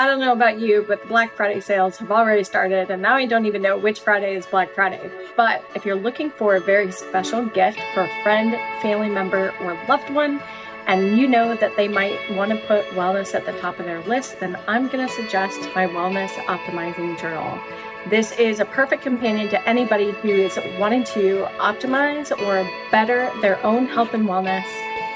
I don't know about you, but the Black Friday sales have already started, and now I don't even know which Friday is Black Friday. But if you're looking for a very special gift for a friend, family member, or loved one, and you know that they might want to put wellness at the top of their list, then I'm going to suggest my Wellness Optimizing Journal. This is a perfect companion to anybody who is wanting to optimize or better their own health and wellness.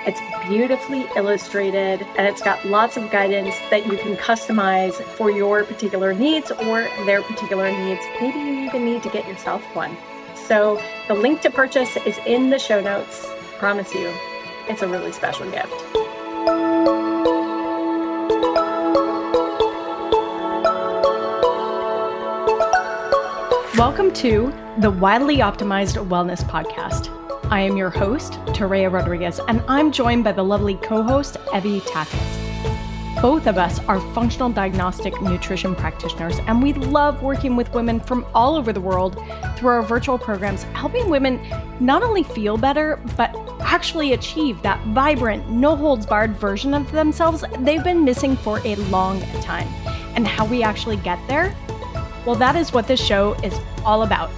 It's beautifully illustrated, and it's got lots of guidance that you can customize for your particular needs or their particular needs. Maybe you even need to get yourself one. So the link to purchase is in the show notes. I promise you, it's a really special gift. Welcome to the Wildly Optimized Wellness Podcast. I am your host, Toréa Rodriguez, and I'm joined by the lovely co-host, Evie Tackett. Both of us are functional diagnostic nutrition practitioners, and we love working with women from all over the world through our virtual programs, helping women not only feel better, but actually achieve that vibrant, no-holds-barred version of themselves they've been missing for a long time. And how we actually get there? Well, that is what this show is all about.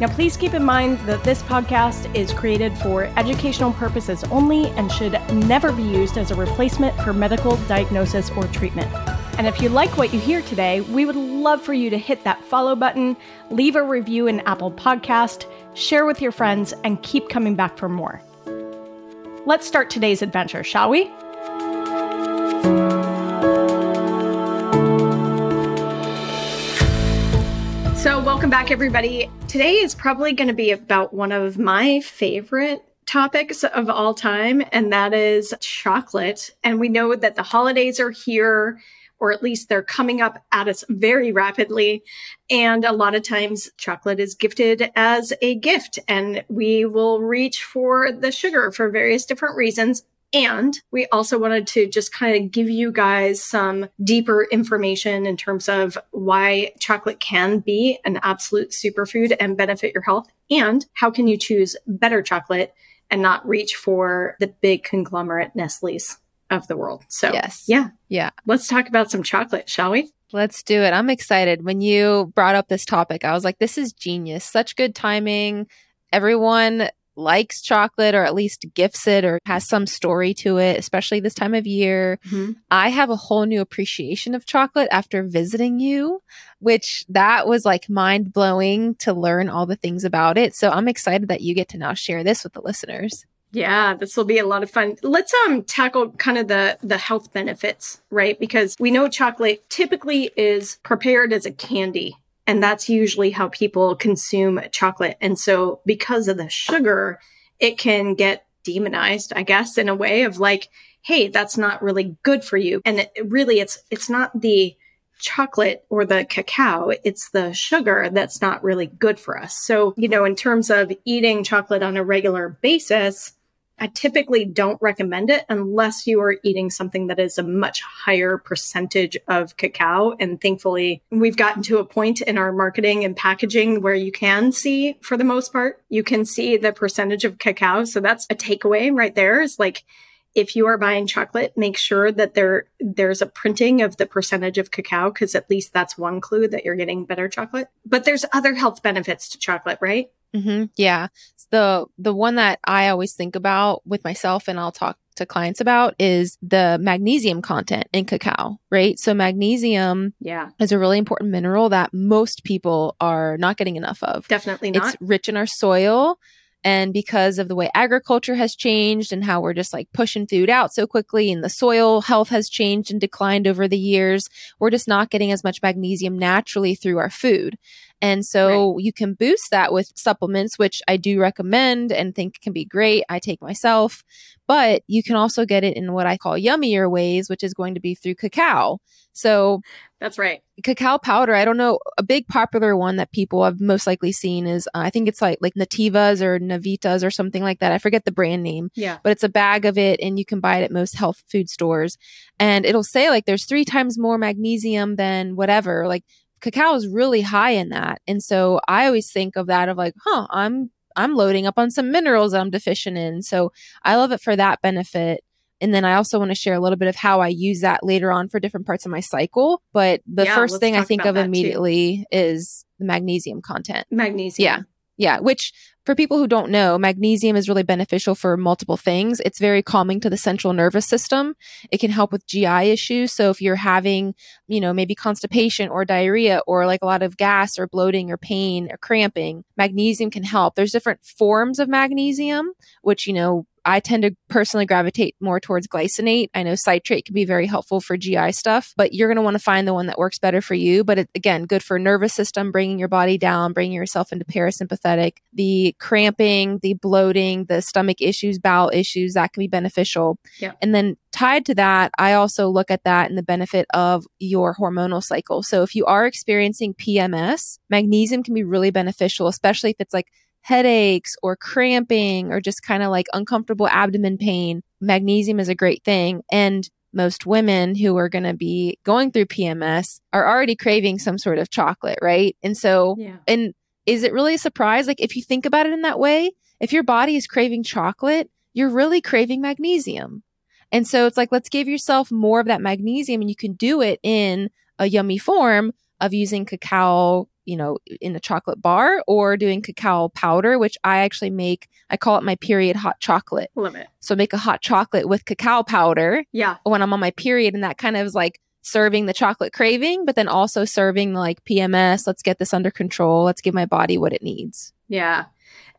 Now, please keep in mind that this podcast is created for educational purposes only and should never be used as a replacement for medical diagnosis or treatment. And if you like what you hear today, we would love for you to hit that follow button, leave a review in Apple Podcast, share with your friends, and keep coming back for more. Let's start today's adventure, shall we? So welcome back, everybody. Today is probably going to be about one of my favorite topics of all time, and that is chocolate. And we know that the holidays are here, or at least they're coming up at us very rapidly. And a lot of times chocolate is gifted as a gift, and we will reach for the sugar for various different reasons. And we also wanted to just kind of give you guys some deeper information in terms of why chocolate can be an absolute superfood and benefit your health, and how can you choose better chocolate and not reach for the big conglomerate Nestle's of the world. So yes. Yeah. Let's talk about some chocolate, shall we? Let's do it. I'm excited. When you brought up this topic, I was like, this is genius. Such good timing. Everyone likes chocolate, or at least gifts it, or has some story to it, especially this time of year. Mm-hmm. I have a whole new appreciation of chocolate after visiting you, which that was like mind blowing to learn all the things about it. So I'm excited that you get to now share this with the listeners. Yeah, this will be a lot of fun. Let's tackle kind of the health benefits, right? Because we know chocolate typically is prepared as a candy. And that's usually how people consume chocolate. And so because of the sugar, it can get demonized, I guess, in a way of like, hey, that's not really good for you. And it's not the chocolate or the cacao, it's the sugar that's not really good for us. So, you know, in terms of eating chocolate on a regular basis, I typically don't recommend it unless you are eating something that is a much higher percentage of cacao. And thankfully, we've gotten to a point in our marketing and packaging where you can see, for the most part, you can see the percentage of cacao. So that's a takeaway right there, is like, if you are buying chocolate, make sure that there's a printing of the percentage of cacao, because at least that's one clue that you're getting better chocolate. But there's other health benefits to chocolate, right? Mm-hmm. Yeah. The one that I always think about with myself, and I'll talk to clients about, is the magnesium content in cacao, right? So magnesium is a really important mineral that most people are not getting enough of. Definitely not. It's rich in our soil. And because of the way agriculture has changed and how we're just like pushing food out so quickly, and the soil health has changed and declined over the years, we're just not getting as much magnesium naturally through our food. And so you can boost that with supplements, which I do recommend and think can be great. I take myself, but you can also get it in what I call yummier ways, which is going to be through cacao. So that's right. Cacao powder. I don't know. A big popular one that people have most likely seen is, I think it's like Nativas or Navitas or something like that. I forget the brand name, but it's a bag of it, and you can buy it at most health food stores. And it'll say like, there's 3 times more magnesium than whatever. Like, cacao is really high in that. And so I always think of that of like, I'm loading up on some minerals that I'm deficient in. So I love it for that benefit. And then I also want to share a little bit of how I use that later on for different parts of my cycle. But the first thing I think of immediately is the magnesium content. Magnesium. Yeah. Yeah. Which for people who don't know, magnesium is really beneficial for multiple things. It's very calming to the central nervous system. It can help with GI issues. So if you're having, you know, maybe constipation or diarrhea or like a lot of gas or bloating or pain or cramping, magnesium can help. There's different forms of magnesium, which, you know, I tend to personally gravitate more towards glycinate. I know citrate can be very helpful for GI stuff, but you're going to want to find the one that works better for you. But it, again, good for nervous system, bringing your body down, bringing yourself into parasympathetic. The cramping, the bloating, the stomach issues, bowel issues, that can be beneficial. Yeah. And then tied to that, I also look at that and the benefit of your hormonal cycle. So if you are experiencing PMS, magnesium can be really beneficial, especially if it's like headaches or cramping or just kind of like uncomfortable abdomen pain. Magnesium is a great thing. And most women who are going to be going through PMS are already craving some sort of chocolate, right? And so, and is it really a surprise? Like if you think about it in that way, if your body is craving chocolate, you're really craving magnesium. And so it's like, let's give yourself more of that magnesium, and you can do it in a yummy form of using cacao, you know, in a chocolate bar, or doing cacao powder, which I actually make. I call it my period hot chocolate. Love it. So make a hot chocolate with cacao powder. Yeah. When I'm on my period, and that kind of is like serving the chocolate craving, but then also serving like PMS. Let's get this under control. Let's give my body what it needs. Yeah.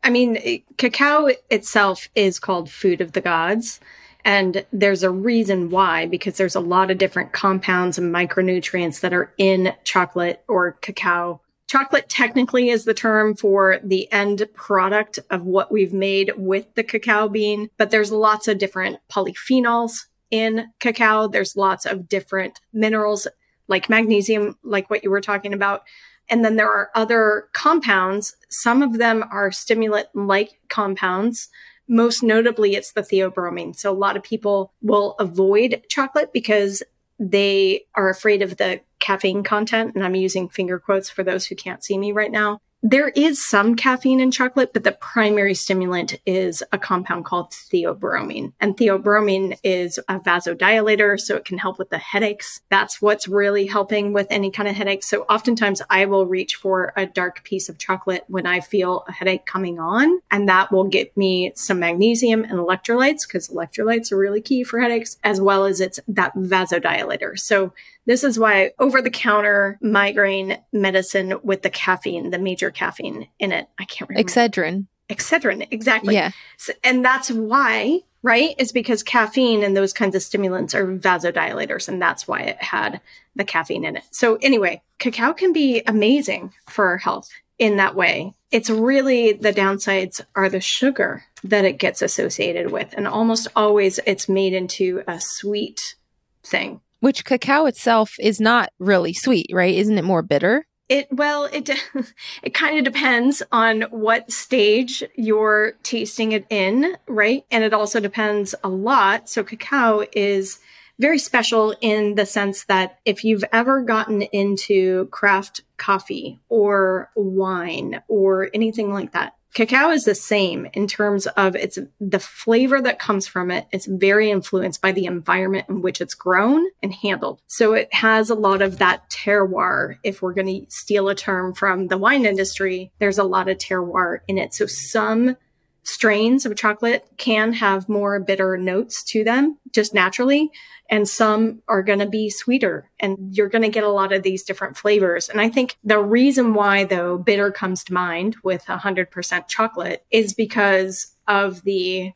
I mean, cacao itself is called food of the gods. And there's a reason why, because there's a lot of different compounds and micronutrients that are in chocolate or cacao. Chocolate technically is the term for the end product of what we've made with the cacao bean, but there's lots of different polyphenols in cacao. There's lots of different minerals like magnesium, like what you were talking about. And then there are other compounds. Some of them are stimulant-like compounds. Most notably, it's the theobromine. So a lot of people will avoid chocolate because they are afraid of the caffeine content. And I'm using finger quotes for those who can't see me right now. There is some caffeine in chocolate, but the primary stimulant is a compound called theobromine. And theobromine is a vasodilator, so it can help with the headaches. That's what's really helping with any kind of headache. So oftentimes I will reach for a dark piece of chocolate when I feel a headache coming on, and that will get me some magnesium and electrolytes, because electrolytes are really key for headaches, as well as it's that vasodilator. So this is why over-the-counter migraine medicine with the caffeine, the major caffeine in it, I can't remember. Excedrin, exactly. Yeah. So, and that's why, right, is because caffeine and those kinds of stimulants are vasodilators, and that's why it had the caffeine in it. So anyway, cacao can be amazing for our health in that way. It's really, the downsides are the sugar that it gets associated with, and almost always it's made into a sweet thing. Which cacao itself is not really sweet, right? Isn't it more bitter? It kind of depends on what stage you're tasting it in, right? And it also depends a lot. So cacao is very special in the sense that if you've ever gotten into craft coffee or wine or anything like that, cacao is the same in terms of it's the flavor that comes from it. It's very influenced by the environment in which it's grown and handled. So it has a lot of that terroir. If we're going to steal a term from the wine industry, there's a lot of terroir in it. So some strains of chocolate can have more bitter notes to them just naturally, and some are going to be sweeter, and you're going to get a lot of these different flavors. And I think the reason why, though, bitter comes to mind with 100% chocolate is because of the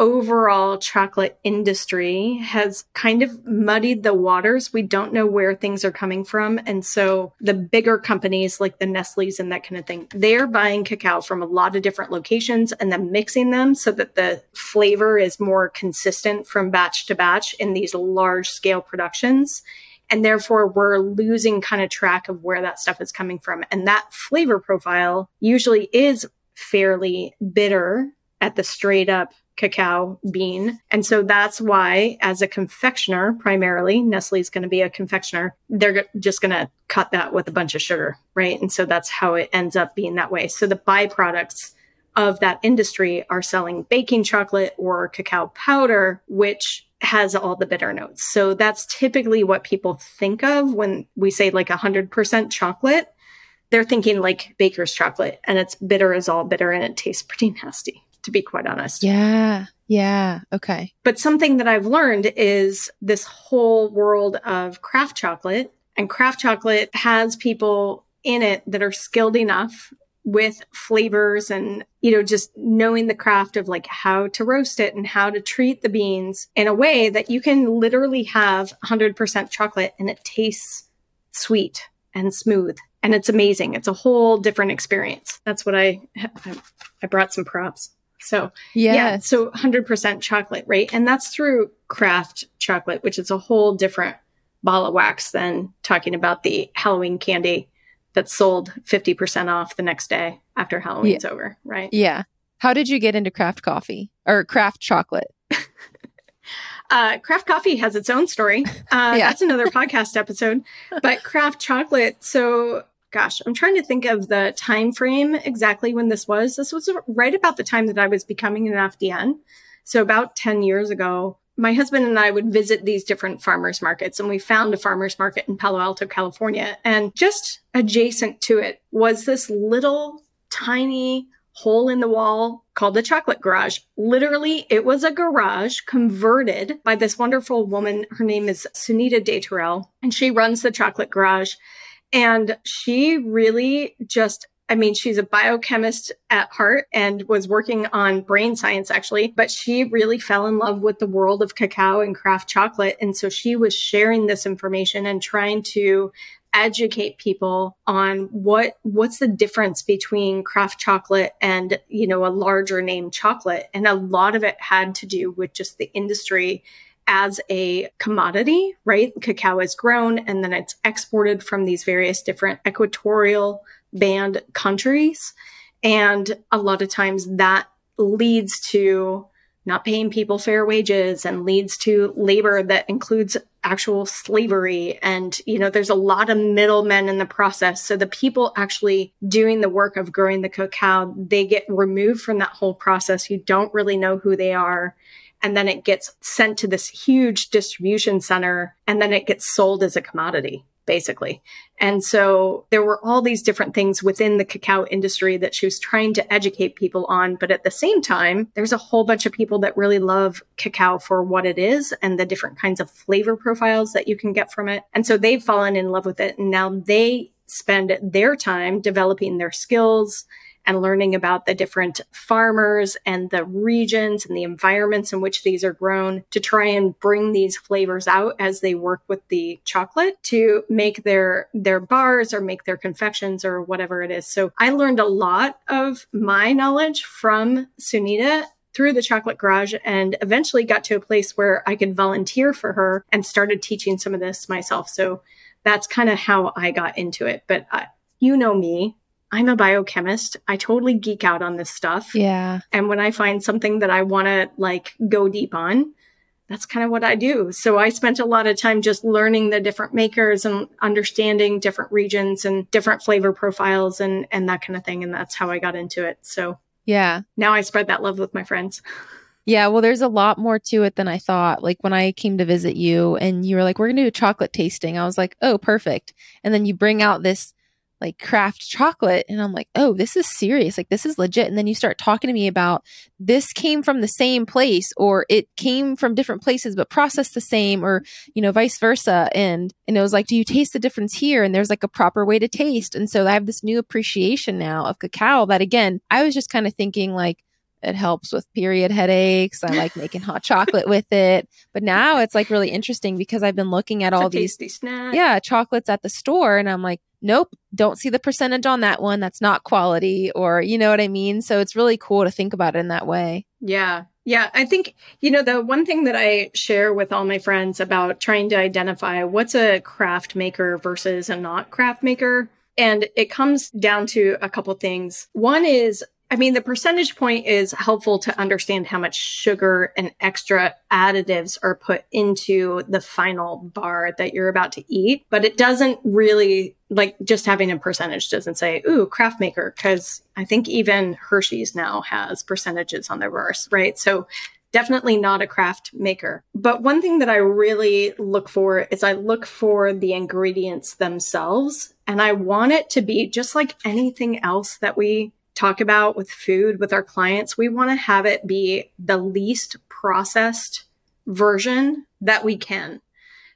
overall chocolate industry has kind of muddied the waters. We don't know where things are coming from. And so the bigger companies like the Nestle's and that kind of thing, they're buying cacao from a lot of different locations and then mixing them so that the flavor is more consistent from batch to batch in these large scale productions. And therefore, we're losing kind of track of where that stuff is coming from. And that flavor profile usually is fairly bitter at the straight up cacao bean. And so that's why, as a confectioner, primarily, Nestle's going to be a confectioner, they're just going to cut that with a bunch of sugar, right? And so that's how it ends up being that way. So the byproducts of that industry are selling baking chocolate or cacao powder, which has all the bitter notes. So that's typically what people think of when we say like 100% chocolate. They're thinking like baker's chocolate, and it's bitter as all bitter, and it tastes pretty nasty, to be quite honest. Yeah. Yeah. Okay. But something that I've learned is this whole world of craft chocolate, and craft chocolate has people in it that are skilled enough with flavors and, you know, just knowing the craft of like how to roast it and how to treat the beans in a way that you can literally have 100% chocolate and it tastes sweet and smooth. And it's amazing. It's a whole different experience. That's what I brought some props. So yeah, so 100% chocolate, right? And that's through craft chocolate, which is a whole different ball of wax than talking about the Halloween candy that's sold 50% off the next day after Halloween's over, right? Yeah. How did you get into craft coffee or craft chocolate? Craft coffee has its own story. That's another podcast episode. But craft chocolate, so gosh, I'm trying to think of the time frame exactly when this was. This was right about the time that I was becoming an FDN. So about 10 years ago, my husband and I would visit these different farmers markets, and we found a farmers market in Palo Alto, California. And just adjacent to it was this little tiny hole in the wall called the Chocolate Garage. Literally, it was a garage converted by this wonderful woman. Her name is Sunita De Terrell, and she runs the Chocolate Garage. And she really just, I mean, she's a biochemist at heart and was working on brain science, actually, but she really fell in love with the world of cacao and craft chocolate. And so she was sharing this information and trying to educate people on what's the difference between craft chocolate and, you know, a larger name chocolate. And a lot of it had to do with just the industry as a commodity, right? Cacao is grown and then it's exported from these various different equatorial band countries. And a lot of times that leads to not paying people fair wages and leads to labor that includes actual slavery. And, you know, there's a lot of middlemen in the process. So the people actually doing the work of growing the cacao, they get removed from that whole process. You don't really know who they are. And then it gets sent to this huge distribution center, and then it gets sold as a commodity, basically. And so there were all these different things within the cacao industry that she was trying to educate people on. But at the same time, there's a whole bunch of people that really love cacao for what it is and the different kinds of flavor profiles that you can get from it. And so they've fallen in love with it. And now they spend their time developing their skills and learning about the different farmers and the regions and the environments in which these are grown to try and bring these flavors out as they work with the chocolate to make their bars or make their confections or whatever it is. So I learned a lot of my knowledge from Sunita through the Chocolate Garage, and eventually got to a place where I could volunteer for her and started teaching some of this myself. So that's kind of how I got into it. But you know me. I'm a biochemist. I totally geek out on this stuff. Yeah. And when I find something that I want to like go deep on, that's kind of what I do. So I spent a lot of time just learning the different makers and understanding different regions and different flavor profiles and that kind of thing. And that's how I got into it. So yeah, now I spread that love with my friends. Yeah. Well, there's a lot more to it than I thought. Like when I came to visit you and you were like, we're going to do a chocolate tasting. I was like, oh, perfect. And then you bring out this like craft chocolate. And I'm like, oh, this is serious. Like this is legit. And then you start talking to me about this came from the same place, or it came from different places, but processed the same, or, you know, vice versa. And it was like, do you taste the difference here? And there's like a proper way to taste. And so I have this new appreciation now of cacao that, again, I was just kind of thinking like, it helps with period headaches. I like making hot chocolate with it. But now it's like really interesting because I've been looking at all these snack. Yeah, chocolates at the store. And I'm like, nope, don't see the percentage on that one. That's not quality, or you know what I mean? So it's really cool to think about it in that way. Yeah. Yeah. I think, you know, the one thing that I share with all my friends about trying to identify what's a craft maker versus a not craft maker. And it comes down to a couple things. One is, I mean, the percentage point is helpful to understand how much sugar and extra additives are put into the final bar that you're about to eat. But it doesn't really, like just having a percentage doesn't say, ooh, craft maker, because I think even Hershey's now has percentages on their bars, right? So Definitely not a craft maker. But one thing that I really look for is I look for the ingredients themselves. And I want it to be just like anything else that we talk about with food, with our clients. We want to have it be the least processed version that we can.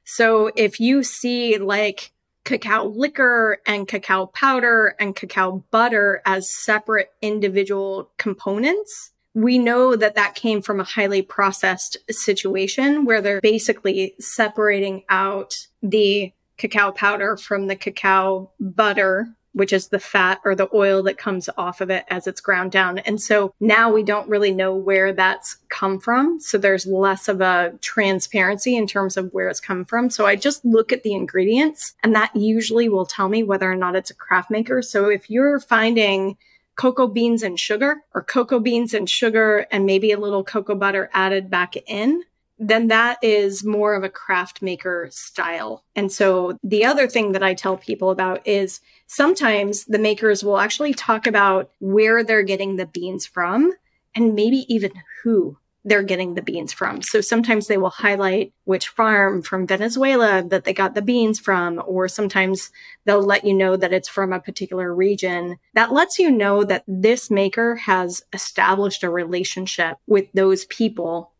So if you see like cacao liquor and cacao powder and cacao butter as separate individual components, we know that that came from a highly processed situation where they're basically separating out the cacao powder from the cacao butter, which is the fat or the oil that comes off of it as it's ground down. And so now we don't really know where that's come from. So there's less of a transparency in terms of where it's come from. So I just look at the ingredients, and that usually will tell me whether or not it's a craft maker. So if you're finding cocoa beans and sugar, or cocoa beans and sugar and maybe a little cocoa butter added back in, then that is more of a craft maker style. And so the other thing that I tell people about is sometimes the makers will actually talk about where they're getting the beans from and maybe even who they're getting the beans from. So sometimes they will highlight which farm from Venezuela that they got the beans from, or sometimes they'll let you know that it's from a particular region. That lets you know that this maker has established a relationship with those people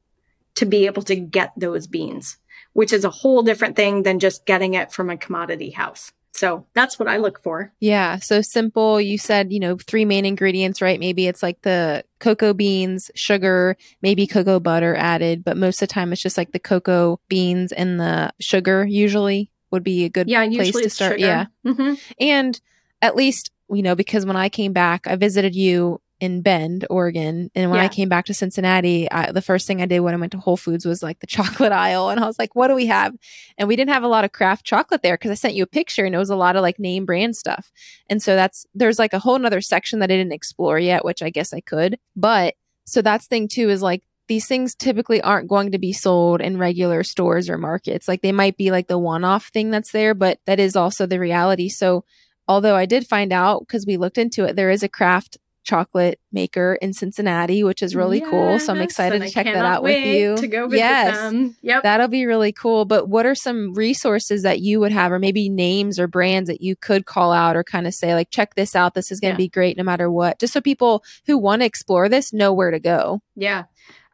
to be able to get those beans, which is a whole different thing than just getting it from a commodity house. So that's what I look for. Yeah. So simple. You said, you know, three main ingredients, right? Maybe it's like the cocoa beans, sugar, maybe cocoa butter added, but most of the time it's just like the cocoa beans and the sugar usually would be a good place to start. Sugar. Yeah. Mm-hmm. And at least, you know, because when I came back, I visited you in Bend, Oregon. And when I came back to Cincinnati, the first thing I did when I went to Whole Foods was like the chocolate aisle. And I was like, what do we have? And we didn't have a lot of craft chocolate there because I sent you a picture and it was a lot of like name brand stuff. And so there's like a whole nother section that I didn't explore yet, which I guess I could. But so that's thing too is like, these things typically aren't going to be sold in regular stores or markets. Like they might be like the one-off thing that's there, but that is also the reality. So although I did find out because we looked into it, there is a craft chocolate maker in Cincinnati, which is really cool. So I'm excited to check that out with you. To go visit them. Yep. That'll be really cool. But what are some resources that you would have, or maybe names or brands that you could call out or kind of say like, check this out. This is going to be great no matter what, just so people who want to explore this know where to go. Yeah.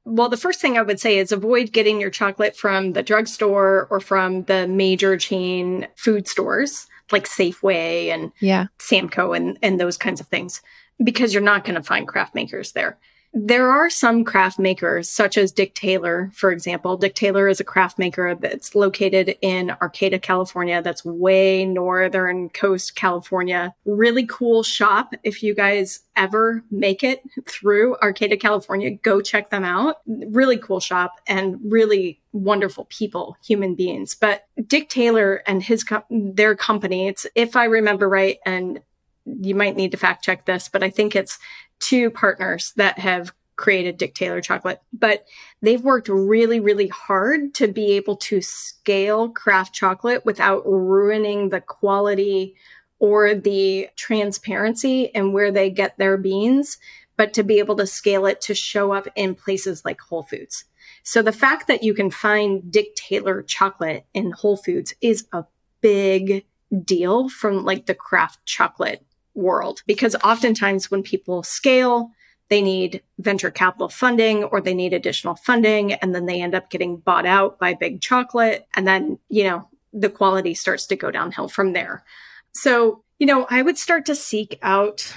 Well, the first thing I would say is avoid getting your chocolate from the drugstore or from the major chain food stores like Safeway and Samco and those kinds of things, because you're not going to find craft makers there. There are some craft makers, such as Dick Taylor, for example. Dick Taylor is a craft maker that's located in Arcata, California. That's way northern coast California. Really cool shop. If you guys ever make it through Arcata, California, go check them out. Really cool shop and really wonderful people, human beings. But Dick Taylor and their company, it's, if I remember right, and you might need to fact check this, but I think it's two partners that have created Dick Taylor chocolate, but they've worked really, really hard to be able to scale craft chocolate without ruining the quality or the transparency and where they get their beans, but to be able to scale it to show up in places like Whole Foods. So the fact that you can find Dick Taylor chocolate in Whole Foods is a big deal from like the craft chocolate world, because oftentimes when people scale, they need venture capital funding or they need additional funding, and then they end up getting bought out by big chocolate. And then, you know, the quality starts to go downhill from there. So, you know, I would start to seek out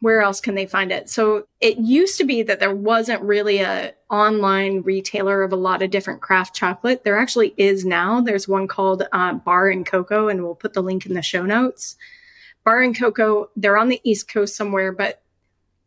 where else can they find it. So it used to be that there wasn't really an online retailer of a lot of different craft chocolate. There actually is now. There's one called Bar and Cocoa, and we'll put the link in the show notes. Bar and Cocoa, they're on the East Coast somewhere, but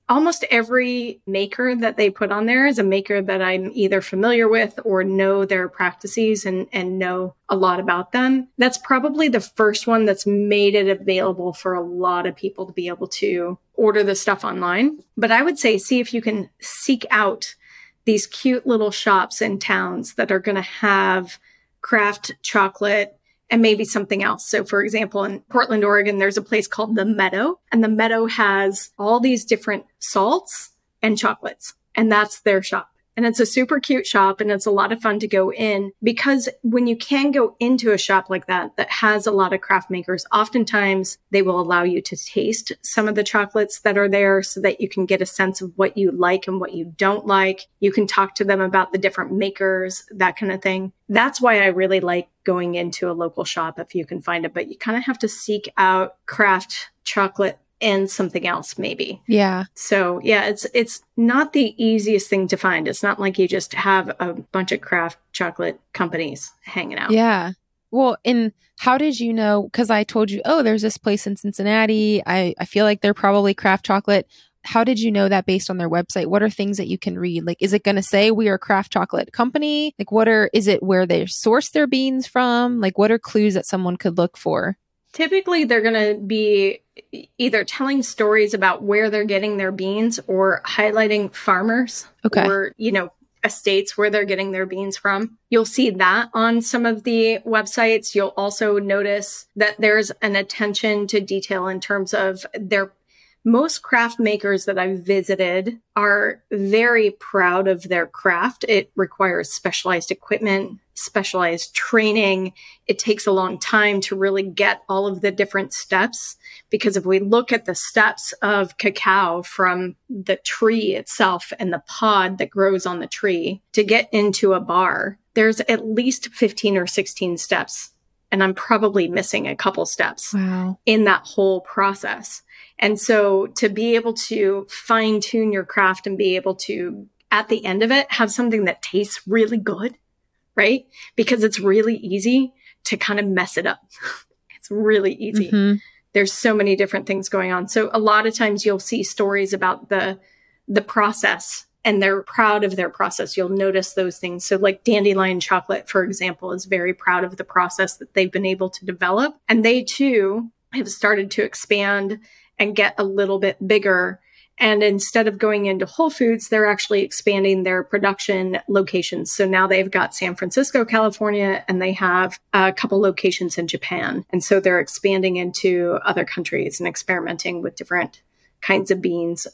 almost every maker that they put on there is a maker that I'm either familiar with or know their practices and know a lot about them. That's probably the first one that's made it available for a lot of people to be able to order the stuff online. But I would say, see if you can seek out these cute little shops in towns that are going to have craft chocolate and maybe something else. So for example, in Portland, Oregon, there's a place called The Meadow, and The Meadow has all these different salts and chocolates, and that's their shop. And it's a super cute shop, and it's a lot of fun to go in, because when you can go into a shop like that, that has a lot of craft makers, oftentimes they will allow you to taste some of the chocolates that are there so that you can get a sense of what you like and what you don't like. You can talk to them about the different makers, that kind of thing. That's why I really like going into a local shop if you can find it, but you kind of have to seek out craft chocolate and something else maybe. Yeah. So yeah, it's not the easiest thing to find. It's not like you just have a bunch of craft chocolate companies hanging out. Yeah. Well, and how did you know? Because I told you, oh, there's this place in Cincinnati. I feel like they're probably craft chocolate. How did you know that based on their website? What are things that you can read? Like, is it going to say we are a craft chocolate company? Like, is it where they source their beans from? Like, what are clues that someone could look for? Typically, they're going to be either telling stories about where they're getting their beans or highlighting farmers or, estates where they're getting their beans from. You'll see that on some of the websites. You'll also notice that there's an attention to detail in terms of most craft makers that I've visited are very proud of their craft. It requires specialized equipment, specialized training. It takes a long time to really get all of the different steps, because if we look at the steps of cacao from the tree itself and the pod that grows on the tree to get into a bar, there's at least 15 or 16 steps. And I'm probably missing a couple steps in that whole process. And so to be able to fine tune your craft and be able to, at the end of it, have something that tastes really good, right? Because it's really easy to kind of mess it up. It's really easy. Mm-hmm. There's so many different things going on. So a lot of times you'll see stories about the process, and they're proud of their process. You'll notice those things. So like Dandelion Chocolate, for example, is very proud of the process that they've been able to develop. And they too have started to expand and get a little bit bigger. And instead of going into Whole Foods, they're actually expanding their production locations. So now they've got San Francisco, California, and they have a couple locations in Japan. And so they're expanding into other countries and experimenting with different kinds of beans.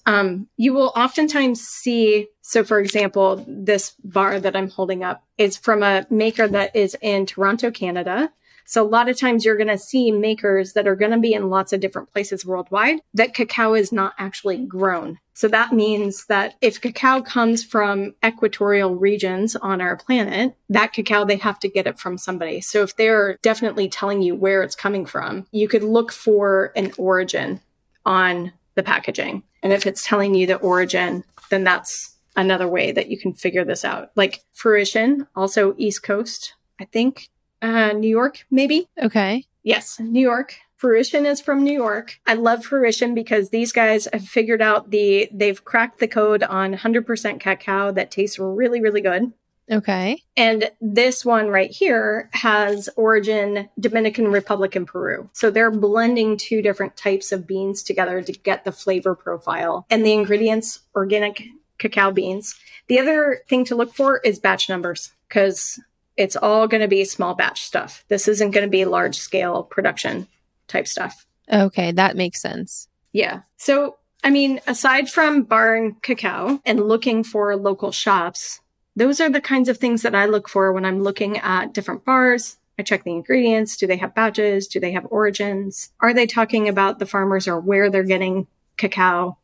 You will oftentimes see, so for example, this bar that I'm holding up is from a maker that is in Toronto, Canada. So a lot of times you're going to see makers that are going to be in lots of different places worldwide that cacao is not actually grown. So that means that if cacao comes from equatorial regions on our planet, that cacao, they have to get it from somebody. So if they're definitely telling you where it's coming from, you could look for an origin on the packaging. And if it's telling you the origin, then that's another way that you can figure this out. Like Fruition, also East Coast, I think. New York, maybe. Okay. Yes, New York. Fruition is from New York. I love Fruition because these guys have figured out they've cracked the code on 100% cacao that tastes really, really good. Okay. And this one right here has origin Dominican Republic and Peru. So they're blending two different types of beans together to get the flavor profile. And the ingredients, organic cacao beans. The other thing to look for is batch numbers, because it's all going to be small batch stuff. This isn't going to be large scale production type stuff. Okay, that makes sense. Yeah. So, I mean, aside from Bar and Cocoa and looking for local shops, those are the kinds of things that I look for when I'm looking at different bars. I check the ingredients. Do they have batches? Do they have origins? Are they talking about the farmers or where they're getting cacao?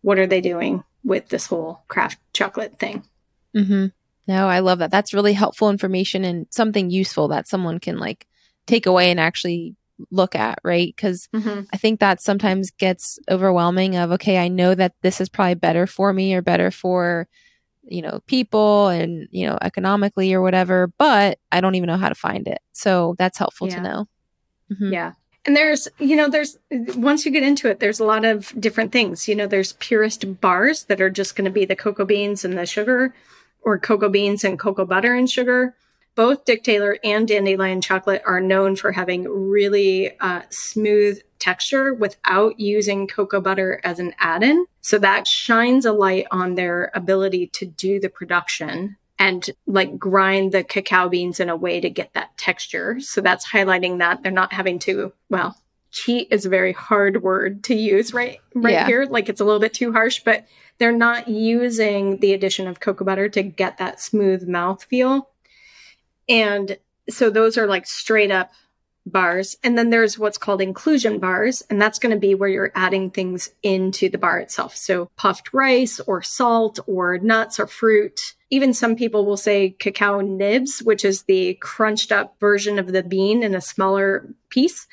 What are they doing with this whole craft chocolate thing? Mm-hmm. No, I love that. That's really helpful information and something useful that someone can take away and actually look at, right? Because I think that sometimes gets overwhelming of, okay, I know that this is probably better for me or better for, people and, economically or whatever, but I don't even know how to find it. So that's helpful to know. Mm-hmm. Yeah. And there's once you get into it, there's a lot of different things. There's purist bars that are just going to be the cocoa beans and the sugar, or cocoa beans and cocoa butter and sugar. Both Dick Taylor and Dandelion Chocolate are known for having really smooth texture without using cocoa butter as an add-in. So that shines a light on their ability to do the production and grind the cacao beans in a way to get that texture. So that's highlighting that they're not having to, cheat is a very hard word to use here. Like it's a little bit too harsh, but they're not using the addition of cocoa butter to get that smooth mouthfeel. And so those are like straight up bars. And then there's what's called inclusion bars. And that's going to be where you're adding things into the bar itself. So puffed rice or salt or nuts or fruit. Even some people will say cacao nibs, which is the crunched up version of the bean in a smaller piece.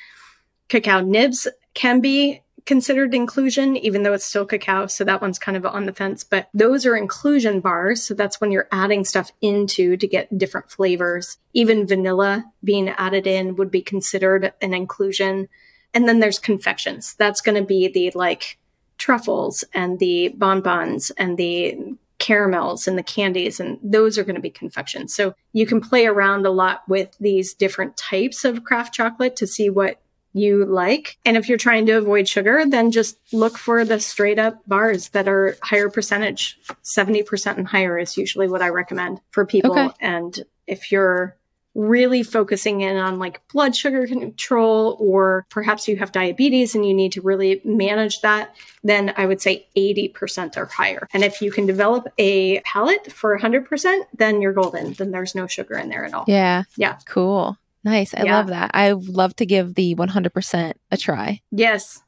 Cacao nibs can be considered inclusion, even though it's still cacao. So that one's kind of on the fence, but those are inclusion bars. So that's when you're adding stuff into to get different flavors. Even vanilla being added in would be considered an inclusion. And then there's confections. That's going to be the like truffles and the bonbons and the caramels and the candies. And those are going to be confections. So you can play around a lot with these different types of craft chocolate to see what you like. And if you're trying to avoid sugar, then just look for the straight up bars that are higher percentage. 70% and higher is usually what I recommend for people. Okay. And if you're really focusing in on like blood sugar control, or perhaps you have diabetes and you need to really manage that, then I would say 80% or higher. And if you can develop a palate for 100%, then you're golden. Then there's no sugar in there at all. Yeah. Yeah. Cool. Nice. I love that. I would love to give the 100% a try. Yes.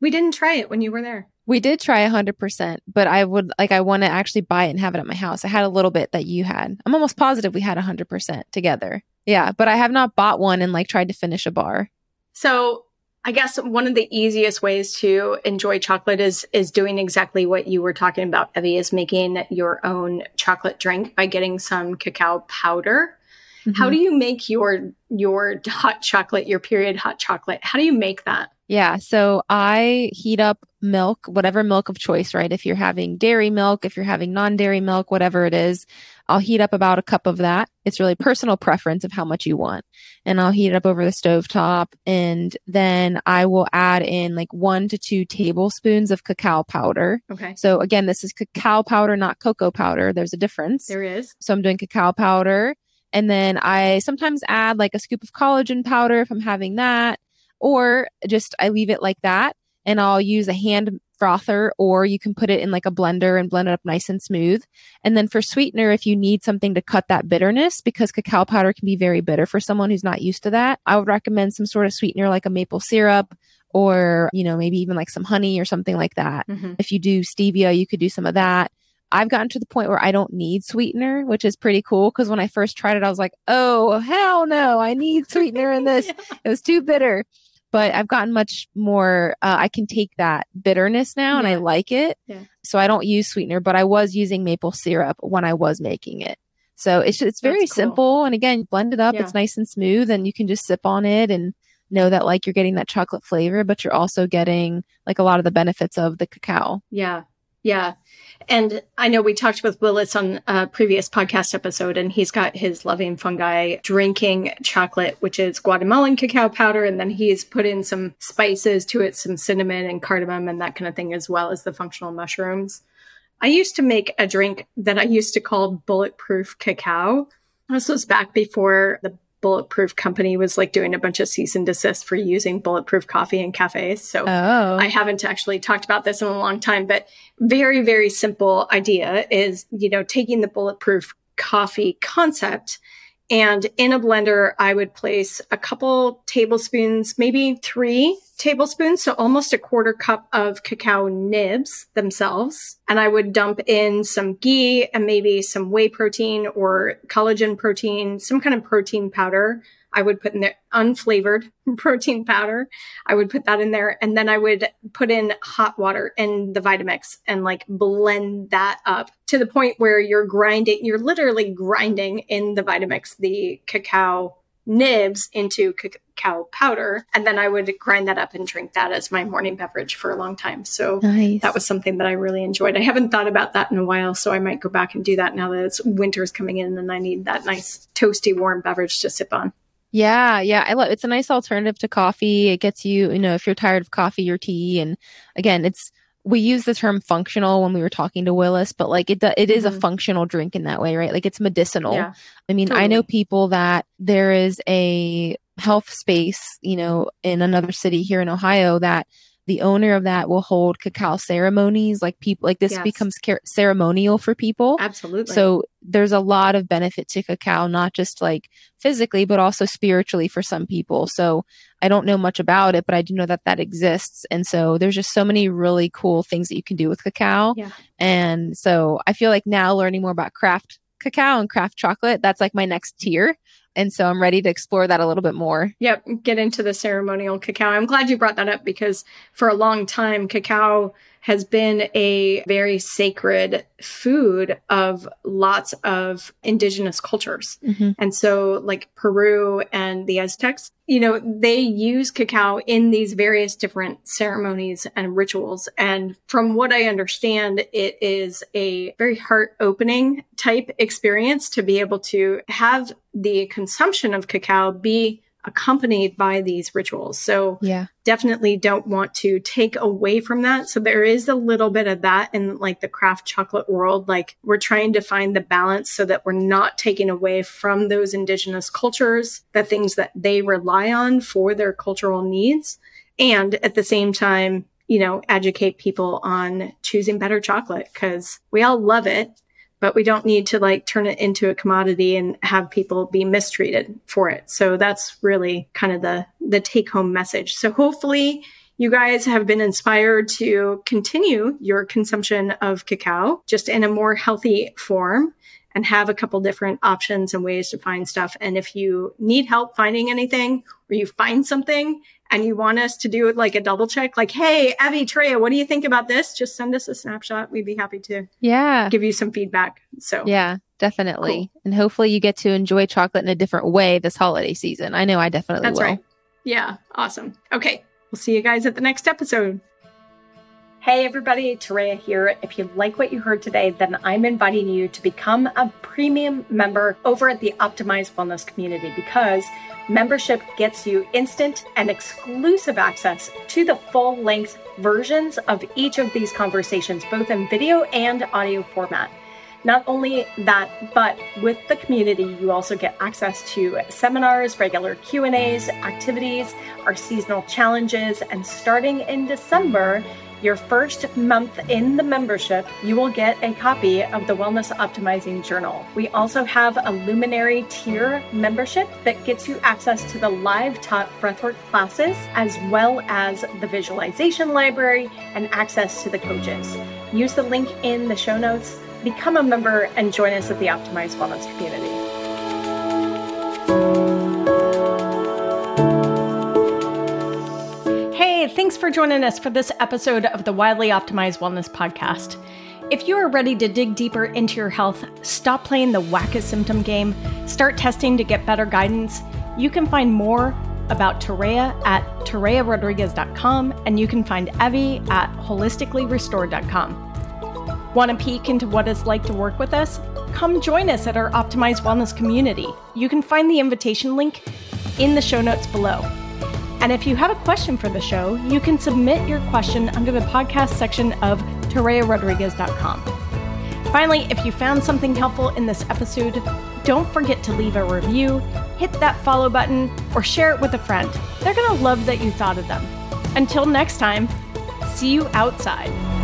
We didn't try it when you were there. We did try 100%, but I want to actually buy it and have it at my house. I had a little bit that you had. I'm almost positive we had 100% together. Yeah. But I have not bought one and like tried to finish a bar. So I guess one of the easiest ways to enjoy chocolate is doing exactly what you were talking about, Evie, is making your own chocolate drink by getting some cacao powder. Mm-hmm. How do you make your hot chocolate, your period hot chocolate? How do you make that? Yeah. So I heat up milk, whatever milk of choice, right? If you're having dairy milk, if you're having non-dairy milk, whatever it is, I'll heat up about a cup of that. It's really personal preference of how much you want. And I'll heat it up over the stovetop. And then I will add in like 1 to 2 tablespoons of cacao powder. Okay. So again, this is cacao powder, not cocoa powder. There's a difference. There is. So I'm doing cacao powder. And then I sometimes add like a scoop of collagen powder if I'm having that, or just I leave it like that, and I'll use a hand frother, or you can put it in like a blender and blend it up nice and smooth. And then for sweetener, if you need something to cut that bitterness, because cacao powder can be very bitter for someone who's not used to that, I would recommend some sort of sweetener like a maple syrup, or, you know, maybe even like some honey or something like that. Mm-hmm. If you do stevia, you could do some of that. I've gotten to the point where I don't need sweetener, which is pretty cool. Because when I first tried it, I was like, oh, hell no, I need sweetener in this. Yeah. It was too bitter. But I've gotten much more, I can take that bitterness now and I like it. Yeah. So I don't use sweetener, but I was using maple syrup when I was making it. So it's very simple. And again, blend it up. Yeah. It's nice and smooth and you can just sip on it and know that like you're getting that chocolate flavor, but you're also getting like a lot of the benefits of the cacao. Yeah. Yeah. And I know we talked with Willis on a previous podcast episode, and he's got his Loving Fungi drinking chocolate, which is Guatemalan cacao powder. And then he's put in some spices to it, some cinnamon and cardamom and that kind of thing, as well as the functional mushrooms. I used to make a drink that I used to call Bulletproof Cacao. This was back before the Bulletproof company was like doing a bunch of cease and desist for using bulletproof coffee in cafes. So I haven't actually talked about this in a long time, but very, very simple idea is, you know, taking the bulletproof coffee concept, and in a blender, I would place a couple tablespoons, maybe 3 tablespoons, so almost a quarter cup of cacao nibs themselves. And I would dump in some ghee and maybe some whey protein or collagen protein, some kind of protein powder. I would put in there unflavored protein powder. I would put that in there. And then I would put in hot water and the Vitamix and like blend that up to the point where you're literally grinding in the Vitamix, the cacao nibs into cacao powder. And then I would grind that up and drink that as my morning beverage for a long time. So That was something that I really enjoyed. I haven't thought about that in a while, so I might go back and do that now that it's winter's coming in and I need that nice toasty warm beverage to sip on. Yeah. Yeah. It's a nice alternative to coffee. It gets you, you know, if you're tired of coffee or tea. And again, we use the term functional when we were talking to Willis, but like it is a functional drink in that way, right? Like it's medicinal. Yeah, I mean, totally. I know people that there is a health space, you know, in another city here in Ohio, that the owner of that will hold cacao ceremonies, like people like this becomes ceremonial for people. Absolutely. So there's a lot of benefit to cacao, not just like physically, but also spiritually for some people. So I don't know much about it, but I do know that that exists. And so there's just so many really cool things that you can do with cacao. Yeah. And so I feel like now learning more about craft cacao and craft chocolate, that's like my next tier. And so I'm ready to explore that a little bit more. Yep. Get into the ceremonial cacao. I'm glad you brought that up, because for a long time, cacao has been a very sacred food of lots of indigenous cultures. Mm-hmm. And so like Peru and the Aztecs, you know, they use cacao in these various different ceremonies and rituals. And from what I understand, it is a very heart-opening type experience to be able to have the consumption of cacao be accompanied by these rituals. So definitely don't want to take away from that. So there is a little bit of that in like the craft chocolate world. Like we're trying to find the balance so that we're not taking away from those indigenous cultures, the things that they rely on for their cultural needs. And at the same time, you know, educate people on choosing better chocolate, because we all love it, but we don't need to like turn it into a commodity and have people be mistreated for it. So that's really kind of the take home message. So hopefully you guys have been inspired to continue your consumption of cacao just in a more healthy form, and have a couple different options and ways to find stuff. And if you need help finding anything, or you find something and you want us to do like a double check, like, hey, Evie, Toréa, what do you think about this? Just send us a snapshot. We'd be happy to give you some feedback. So yeah, definitely. Cool. And hopefully you get to enjoy chocolate in a different way this holiday season. I know I definitely will. That's right. Yeah. Awesome. Okay. We'll see you guys at the next episode. Hey everybody, Toréa here. If you like what you heard today, then I'm inviting you to become a premium member over at the Optimized Wellness Community, because membership gets you instant and exclusive access to the full-length versions of each of these conversations, both in video and audio format. Not only that, but with the community, you also get access to seminars, regular Q&As, activities, our seasonal challenges, and starting in December, your first month in the membership, you will get a copy of the Wellness Optimizing Journal. We also have a Luminary tier membership that gets you access to the live taught breathwork classes, as well as the visualization library and access to the coaches. Use the link in the show notes, become a member, and join us at the Optimized Wellness Community. Thanks for joining us for this episode of the Wildly Optimized Wellness Podcast. If you are ready to dig deeper into your health, stop playing the whack-a-symptom game, start testing to get better guidance. You can find more about Toréa at torearodriguez.com, and you can find Evie at holisticallyrestored.com. Want to peek into what it's like to work with us? Come join us at our Optimized Wellness Community. You can find the invitation link in the show notes below. And if you have a question for the show, you can submit your question under the podcast section of torearodriguez.com. Finally, if you found something helpful in this episode, don't forget to leave a review, hit that follow button, or share it with a friend. They're going to love that you thought of them. Until next time, see you outside.